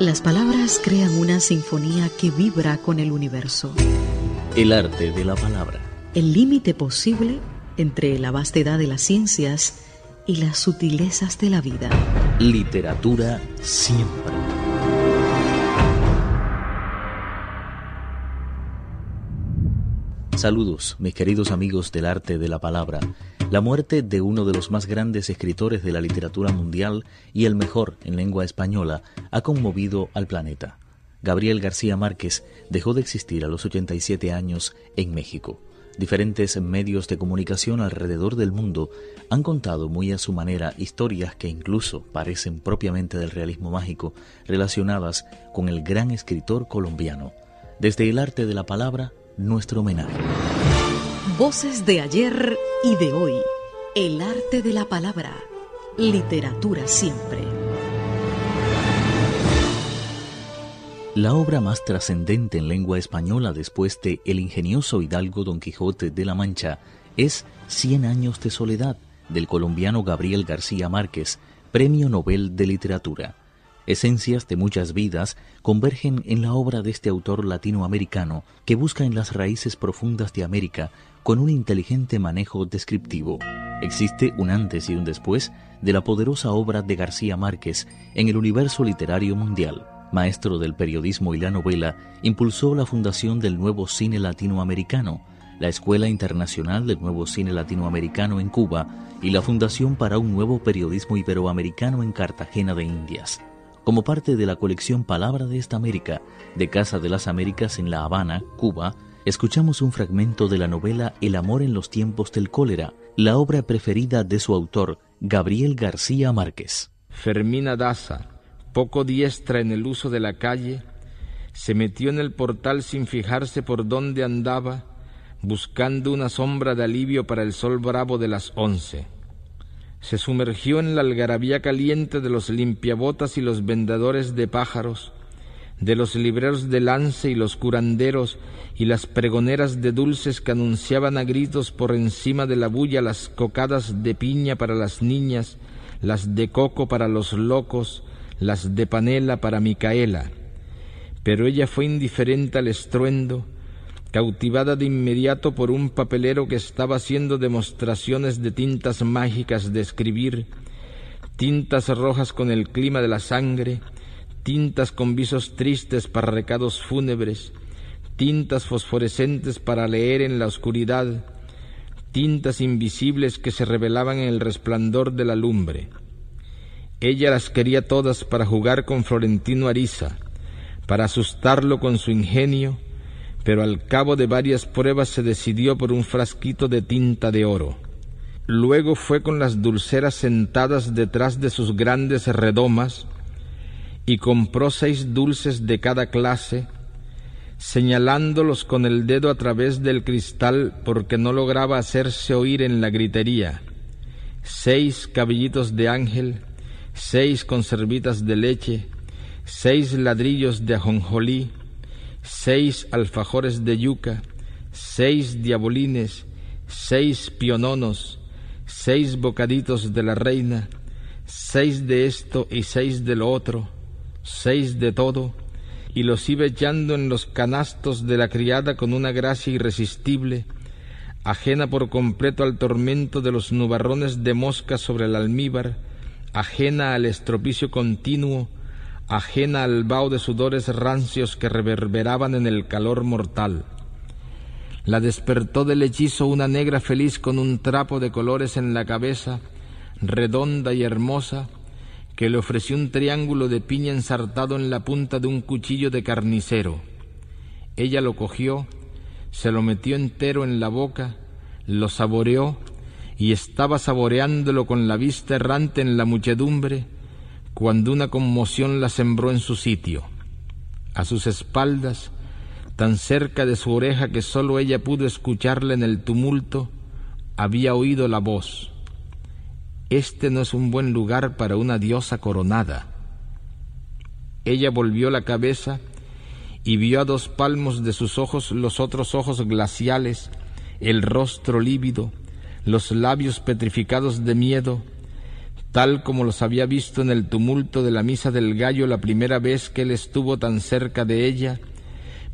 Las palabras crean una sinfonía que vibra con el universo. El arte de la palabra. El límite posible entre la vastedad de las ciencias y las sutilezas de la vida. Literatura siempre. Saludos, mis queridos amigos del arte de la palabra. La muerte de uno de los más grandes escritores de la literatura mundial y el mejor en lengua española ha conmovido al planeta. Gabriel García Márquez dejó de existir a los 87 años en México. Diferentes medios de comunicación alrededor del mundo han contado muy a su manera historias que incluso parecen propiamente del realismo mágico relacionadas con el gran escritor colombiano. Desde el arte de la palabra, nuestro homenaje. Voces de ayer y de hoy. El arte de la palabra. Literatura siempre. La obra más trascendente en lengua española después de El ingenioso Hidalgo Don Quijote de la Mancha es 100 años de soledad, del colombiano Gabriel García Márquez, Premio Nobel de Literatura. Esencias de muchas vidas convergen en la obra de este autor latinoamericano que busca en las raíces profundas de América con un inteligente manejo descriptivo. Existe un antes y un después de la poderosa obra de García Márquez en el universo literario mundial. Maestro del periodismo y la novela, impulsó la Fundación del Nuevo Cine Latinoamericano, la Escuela Internacional del Nuevo Cine Latinoamericano en Cuba y la Fundación para un Nuevo Periodismo Iberoamericano en Cartagena de Indias. Como parte de la colección Palabra de esta América, de Casa de las Américas en La Habana, Cuba, escuchamos un fragmento de la novela El amor en los tiempos del cólera, la obra preferida de su autor, Gabriel García Márquez. Fermina Daza, poco diestra en el uso de la calle, se metió en el portal sin fijarse por dónde andaba, buscando una sombra de alivio para el sol bravo de las 11. Se sumergió en la algarabía caliente de los limpiabotas y los vendedores de pájaros, de los libreros de lance y los curanderos y las pregoneras de dulces que anunciaban a gritos por encima de la bulla las cocadas de piña para las niñas, las de coco para los locos, las de panela para Micaela. Pero ella fue indiferente al estruendo, cautivada de inmediato por un papelero que estaba haciendo demostraciones de tintas mágicas de escribir, tintas rojas con el clima de la sangre, tintas con visos tristes para recados fúnebres, tintas fosforescentes para leer en la oscuridad, tintas invisibles que se revelaban en el resplandor de la lumbre. Ella las quería todas para jugar con Florentino Ariza, para asustarlo con su ingenio, pero al cabo de varias pruebas se decidió por un frasquito de tinta de oro. Luego fue con las dulceras sentadas detrás de sus grandes redomas y compró 6 dulces de cada clase, señalándolos con el dedo a través del cristal porque no lograba hacerse oír en la gritería. 6 cabellitos de ángel, 6 conservitas de leche, 6 ladrillos de ajonjolí, 6 alfajores de yuca, 6 diabolines, 6 piononos, 6 bocaditos de la reina, 6 de esto y 6 de lo otro, 6 de todo, y los iba echando en los canastos de la criada con una gracia irresistible, ajena por completo al tormento de los nubarrones de mosca sobre el almíbar, ajena al estropicio continuo, ajena al vaho de sudores rancios que reverberaban en el calor mortal. La despertó del hechizo una negra feliz con un trapo de colores en la cabeza, redonda y hermosa, que le ofreció un triángulo de piña ensartado en la punta de un cuchillo de carnicero. Ella lo cogió, se lo metió entero en la boca, lo saboreó y estaba saboreándolo con la vista errante en la muchedumbre, cuando una conmoción la sembró en su sitio. A sus espaldas, tan cerca de su oreja que solo ella pudo escucharla en el tumulto, había oído la voz: «Este no es un buen lugar para una diosa coronada». Ella volvió la cabeza y vio a 2 palmos de sus ojos los otros ojos glaciales, el rostro lívido, los labios petrificados de miedo, tal como los había visto en el tumulto de la misa del gallo la primera vez que él estuvo tan cerca de ella,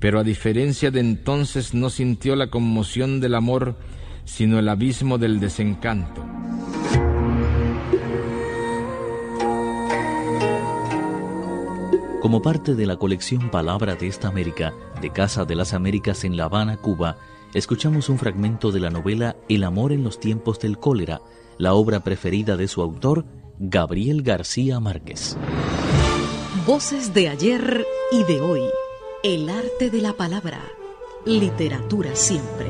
pero a diferencia de entonces no sintió la conmoción del amor, sino el abismo del desencanto. Como parte de la colección Palabra de esta América, de Casa de las Américas en La Habana, Cuba, escuchamos un fragmento de la novela El amor en los tiempos del cólera, la obra preferida de su autor, Gabriel García Márquez. Voces de ayer y de hoy. El arte de la palabra. Literatura siempre.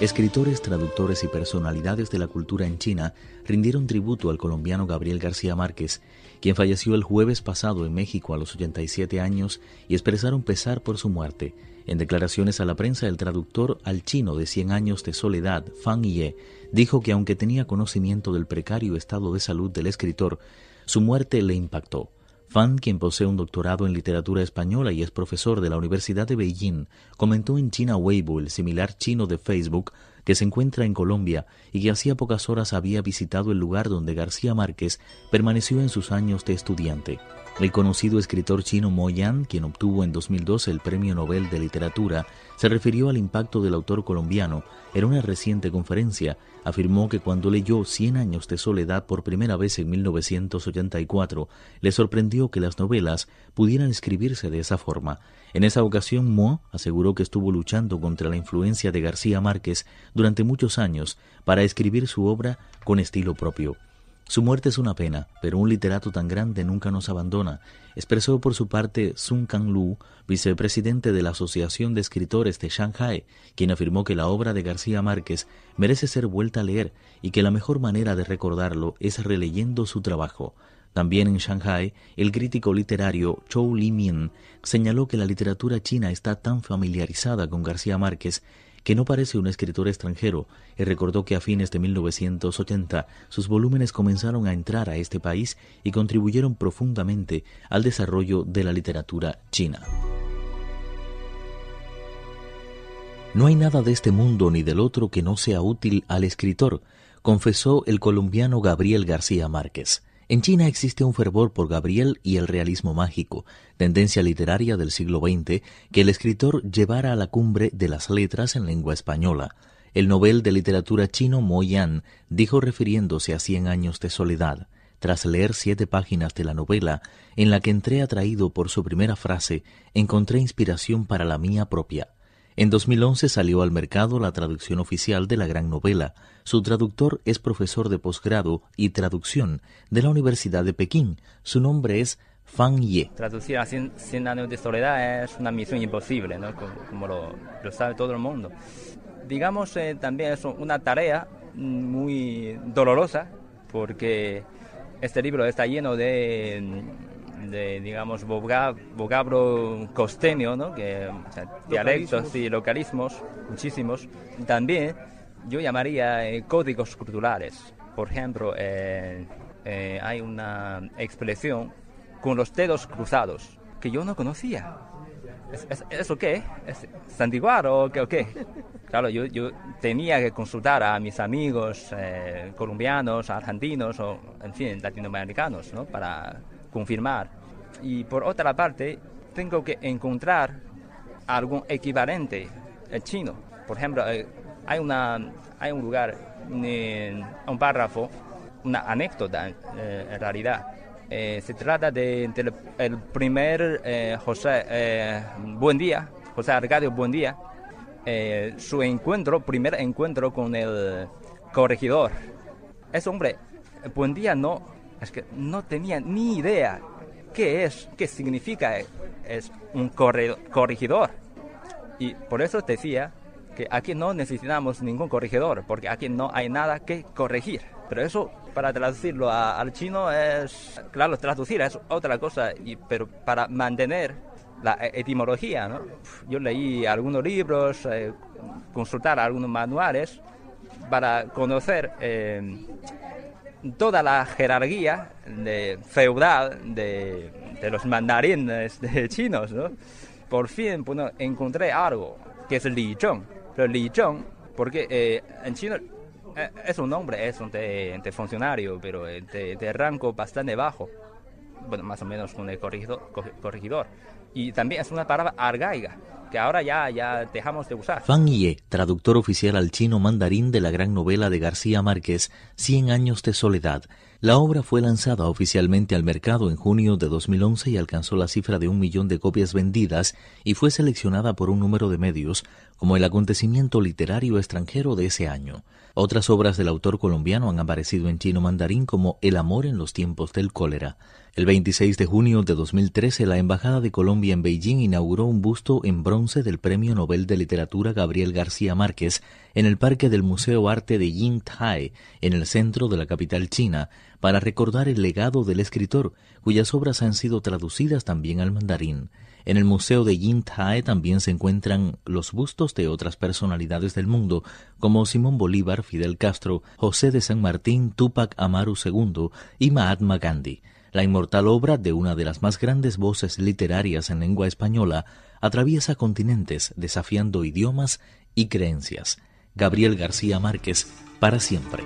Escritores, traductores y personalidades de la cultura en China rindieron tributo al colombiano Gabriel García Márquez, quien falleció el jueves pasado en México a los 87 años, y expresaron pesar por su muerte. En declaraciones a la prensa, el traductor al chino de 100 años de soledad, Fan Ye, dijo que aunque tenía conocimiento del precario estado de salud del escritor, su muerte le impactó. Fan, quien posee un doctorado en literatura española y es profesor de la Universidad de Bergen, comentó en China Weibo, el similar chino de Facebook, que se encuentra en Colombia y que hacía pocas horas había visitado el lugar donde García Márquez permaneció en sus años de estudiante. El conocido escritor chino Mo Yan, quien obtuvo en 2012 el Premio Nobel de Literatura, se refirió al impacto del autor colombiano en una reciente conferencia. Afirmó que cuando leyó 100 años de soledad por primera vez en 1984, le sorprendió que las novelas pudieran escribirse de esa forma. En esa ocasión, Mo aseguró que estuvo luchando contra la influencia de García Márquez durante muchos años para escribir su obra con estilo propio. Su muerte es una pena, pero un literato tan grande nunca nos abandona, expresó por su parte Sun Kang Lu, vicepresidente de la Asociación de Escritores de Shanghái, quien afirmó que la obra de García Márquez merece ser vuelta a leer y que la mejor manera de recordarlo es releyendo su trabajo. También en Shanghái, el crítico literario Zhou Limin señaló que la literatura china está tan familiarizada con García Márquez que no parece un escritor extranjero, y recordó que a fines de 1980 sus volúmenes comenzaron a entrar a este país y contribuyeron profundamente al desarrollo de la literatura china. No hay nada de este mundo ni del otro que no sea útil al escritor, confesó el colombiano Gabriel García Márquez. En China existe un fervor por Gabriel y el realismo mágico, tendencia literaria del siglo XX que el escritor llevara a la cumbre de las letras en lengua española. El Nobel de Literatura chino Mo Yan dijo refiriéndose a 100 años de soledad, tras leer 7 páginas de la novela, en la que entré atraído por su primera frase, encontré inspiración para la mía propia. En 2011 salió al mercado la traducción oficial de la gran novela. Su traductor es profesor de posgrado y traducción de la Universidad de Pekín. Su nombre es Fan Ye. Traducir a 100 años de soledad es una misión imposible, ¿no? Como lo sabe todo el mundo. Digamos, también es una tarea muy dolorosa porque este libro está lleno de vocablo costeño, ¿no? Dialectos y localismos, muchísimos. También yo llamaría códigos culturales. Por ejemplo, hay una expresión con los dedos cruzados que yo no conocía. ¿Eso qué? ¿Es santiguar o qué? Claro, yo tenía que consultar a mis amigos colombianos, argentinos o, en fin, latinoamericanos, ¿no? Para confirmar. Y por otra parte, tengo que encontrar algún equivalente chino. Por ejemplo, hay un lugar, un párrafo, una anécdota en realidad. Se trata del primer José Buendía, José Arcadio Buendía, su primer encuentro con el corregidor. Ese hombre, Buendía, es que no tenía ni idea qué significa es un corregidor. Y por eso decía que aquí no necesitamos ningún corregidor, porque aquí no hay nada que corregir. Pero eso, para traducirlo al chino, es... Claro, traducir es otra cosa, pero para mantener la etimología, ¿no? Yo leí algunos libros, consultar algunos manuales para conocer... toda la jerarquía feudal de los mandarines chinos, ¿no? Por fin, bueno, encontré algo que es Li Zheng. Pero Li Zheng, porque en chino Es un hombre, es un funcionario, pero de rango bastante bajo. Bueno, más o menos un corregidor. Y también es una palabra arcaica, que ahora ya dejamos de usar. Fan Ye, traductor oficial al chino mandarín de la gran novela de García Márquez, 100 años de soledad. La obra fue lanzada oficialmente al mercado en junio de 2011 y alcanzó la cifra de 1 millón de copias vendidas y fue seleccionada por un número de medios como el acontecimiento literario extranjero de ese año. Otras obras del autor colombiano han aparecido en chino mandarín como El amor en los tiempos del cólera. El 26 de junio de 2013, la Embajada de Colombia en Beijing inauguró un busto en bronce del Premio Nobel de Literatura Gabriel García Márquez en el Parque del Museo Arte de Jin Tai, en el centro de la capital china, para recordar el legado del escritor, cuyas obras han sido traducidas también al mandarín. En el Museo de Jin Tai también se encuentran los bustos de otras personalidades del mundo, como Simón Bolívar, Fidel Castro, José de San Martín, Túpac Amaru II y Mahatma Gandhi. La inmortal obra de una de las más grandes voces literarias en lengua española atraviesa continentes, desafiando idiomas y creencias. Gabriel García Márquez, para siempre.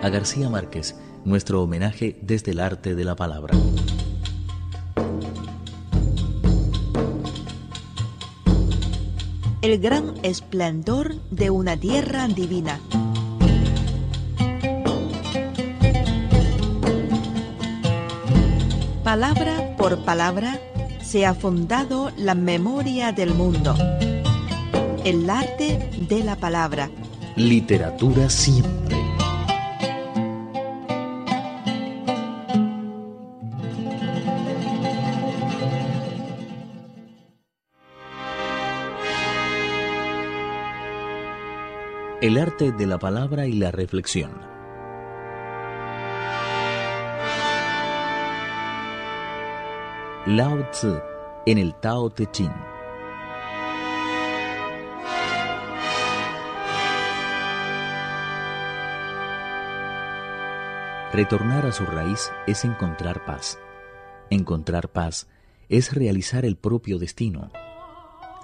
A García Márquez, nuestro homenaje desde el Arte de la Palabra. El gran esplendor de una tierra divina. Palabra por palabra se ha fundado la memoria del mundo. El arte de la palabra. Literatura siempre. El arte de la palabra y la reflexión. Lao Tzu en el Tao Te Ching. Retornar a su raíz es encontrar paz. Encontrar paz es realizar el propio destino.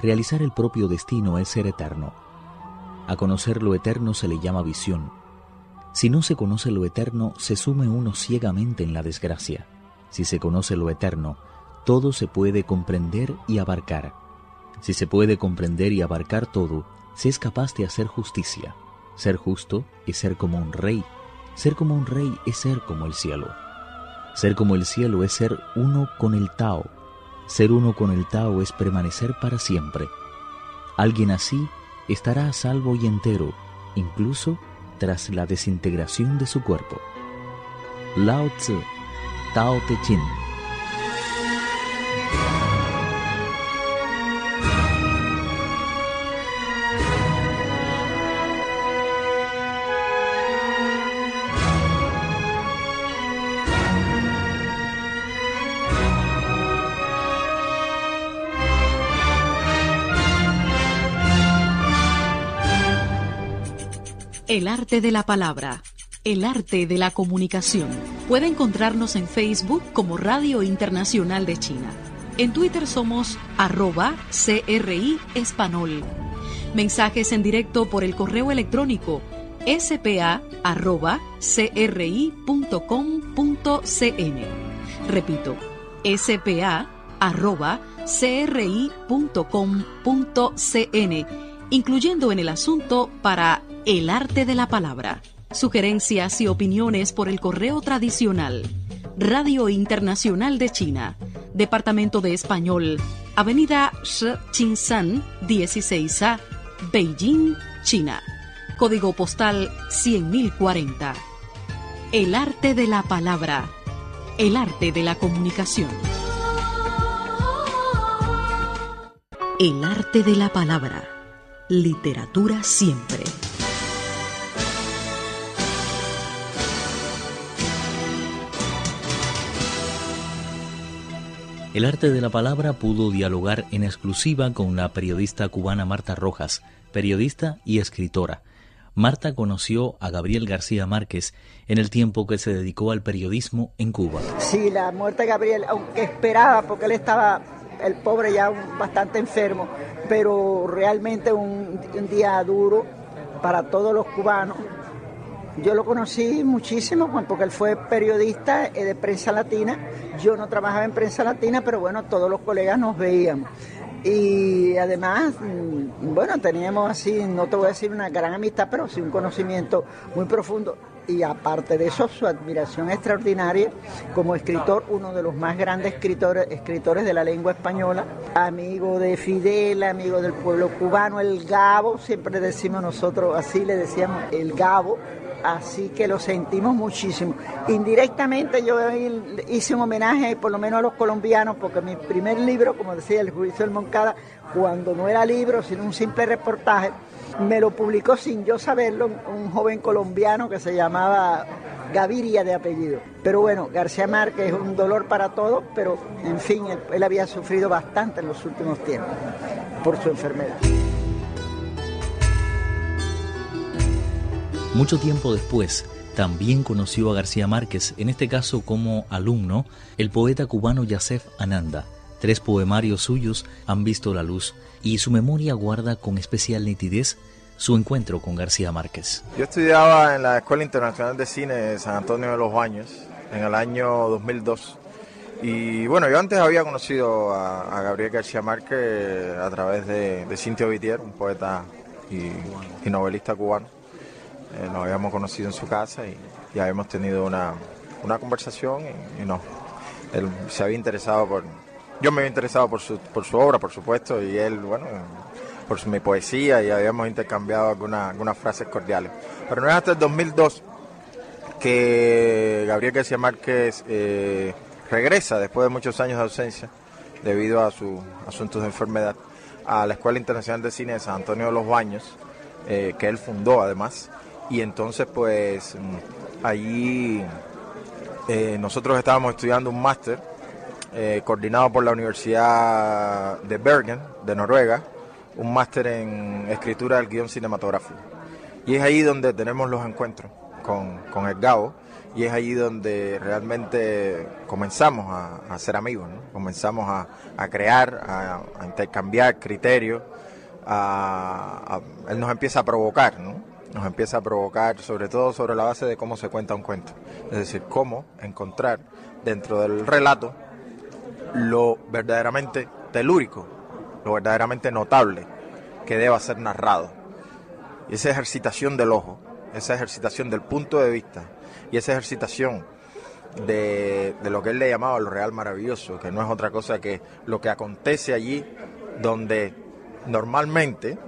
Realizar el propio destino es ser eterno. A conocer lo eterno se le llama visión. Si no se conoce lo eterno, se sume uno ciegamente en la desgracia. Si se conoce lo eterno, todo se puede comprender y abarcar. Si se puede comprender y abarcar todo, se es capaz de hacer justicia. Ser justo es ser como un rey. Ser como un rey es ser como el cielo. Ser como el cielo es ser uno con el Tao. Ser uno con el Tao es permanecer para siempre. Alguien así estará a salvo y entero, incluso tras la desintegración de su cuerpo. Lao Tzu, Tao Te Ching. El arte de la palabra, el arte de la comunicación. Puede encontrarnos en Facebook como Radio Internacional de China. En Twitter somos @CRI Español. Mensajes en directo por el correo electrónico spa@cri.com.cn. Repito, spa@cri.com.cn, incluyendo en el asunto para El Arte de la Palabra. Sugerencias y opiniones por el correo tradicional. Radio Internacional de China, Departamento de Español, Avenida Shichingshan, 16A, Beijing, China. Código postal 100.040. El Arte de la Palabra. El arte de la comunicación. El Arte de la Palabra. Literatura siempre. El arte de la palabra pudo dialogar en exclusiva con la periodista cubana Marta Rojas, periodista y escritora. Marta conoció a Gabriel García Márquez en el tiempo que se dedicó al periodismo en Cuba. Sí, la muerte de Gabriel, aunque esperaba, porque él estaba el pobre ya bastante enfermo, pero realmente un día duro para todos los cubanos. Yo lo conocí muchísimo porque él fue periodista de Prensa Latina. Yo no trabajaba en Prensa Latina, pero bueno, todos los colegas nos veíamos. Y además, bueno, teníamos así, no te voy a decir una gran amistad, pero sí un conocimiento muy profundo. Y aparte de eso, su admiración extraordinaria como escritor, uno de los más grandes escritores de la lengua española, amigo de Fidel, amigo del pueblo cubano, el Gabo, siempre decimos nosotros así, le decíamos el Gabo, así que lo sentimos muchísimo. Indirectamente yo hice un homenaje por lo menos a los colombianos, porque mi primer libro, como decía, El juicio del Moncada, cuando no era libro, sino un simple reportaje, me lo publicó sin yo saberlo un joven colombiano que se llamaba Gaviria de apellido. Pero bueno, García Márquez es un dolor para todos, pero en fin, él había sufrido bastante en los últimos tiempos por su enfermedad. Mucho tiempo después, también conoció a García Márquez, en este caso como alumno, el poeta cubano Yasef Ananda. 3 poemarios suyos han visto la luz y su memoria guarda con especial nitidez su encuentro con García Márquez. Yo estudiaba en la Escuela Internacional de Cine de San Antonio de los Baños en el año 2002. Y bueno, yo antes había conocido a Gabriel García Márquez a través de Cintio Vitier, un poeta y novelista cubano. Nos habíamos conocido en su casa y habíamos tenido una conversación y no. Él se había interesado yo me había interesado por su obra, por supuesto, y él, bueno, por mi poesía, y habíamos intercambiado algunas frases cordiales. Pero no es hasta el 2002 que Gabriel García Márquez regresa, después de muchos años de ausencia, debido a sus asuntos de enfermedad, a la Escuela Internacional de Cine de San Antonio de los Baños, que él fundó además. Y entonces, pues, allí nosotros estábamos estudiando un máster coordinado por la Universidad de Bergen, de Noruega, un máster en escritura del guión cinematográfico. Y es ahí donde tenemos los encuentros con el Gabo, y es ahí donde realmente comenzamos a ser amigos, ¿no? Comenzamos a crear, a intercambiar criterios, él nos empieza a provocar, ¿no? Nos empieza a provocar, sobre todo sobre la base de cómo se cuenta un cuento. Es decir, cómo encontrar dentro del relato lo verdaderamente telúrico, lo verdaderamente notable que deba ser narrado. Y esa ejercitación del ojo, esa ejercitación del punto de vista y esa ejercitación de lo que él le llamaba lo real maravilloso, que no es otra cosa que lo que acontece allí donde normalmente...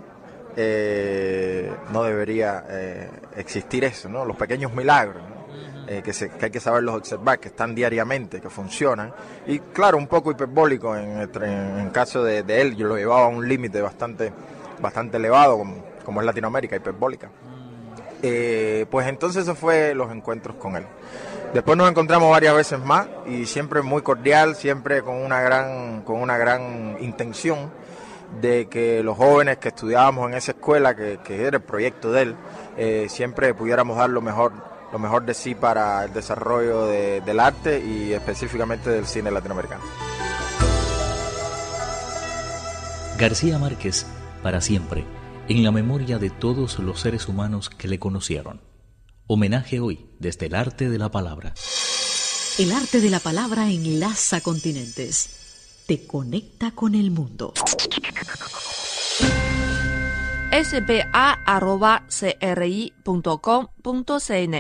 no debería existir eso, ¿no? Los pequeños milagros, ¿no? Que hay que saberlos observar, que están diariamente, que funcionan. Y claro, un poco hiperbólico en caso de él, yo lo llevaba a un límite bastante elevado, como es Latinoamérica, hiperbólica. Pues entonces eso fue los encuentros con él. Después nos encontramos varias veces más y siempre muy cordial, siempre con una gran intención de que los jóvenes que estudiábamos en esa escuela, que era el proyecto de él, siempre pudiéramos dar lo mejor de sí para el desarrollo del arte y específicamente del cine latinoamericano. García Márquez, para siempre, en la memoria de todos los seres humanos que le conocieron. Homenaje hoy, desde el Arte de la Palabra. El Arte de la Palabra enlaza continentes. Te conecta con el mundo. spa@cri.com.cn.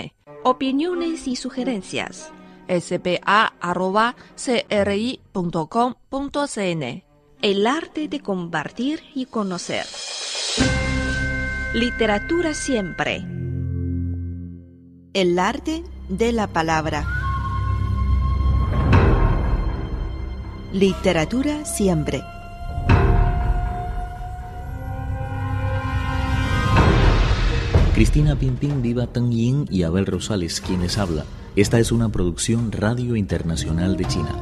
Opiniones y sugerencias. spa@cri.com.cn. El arte de compartir y conocer. Literatura siempre. El arte de la palabra. Literatura siempre. Cristina Pimpín, Viva Tan Yin y Abel Rosales, quienes habla. Esta es una producción Radio Internacional de China.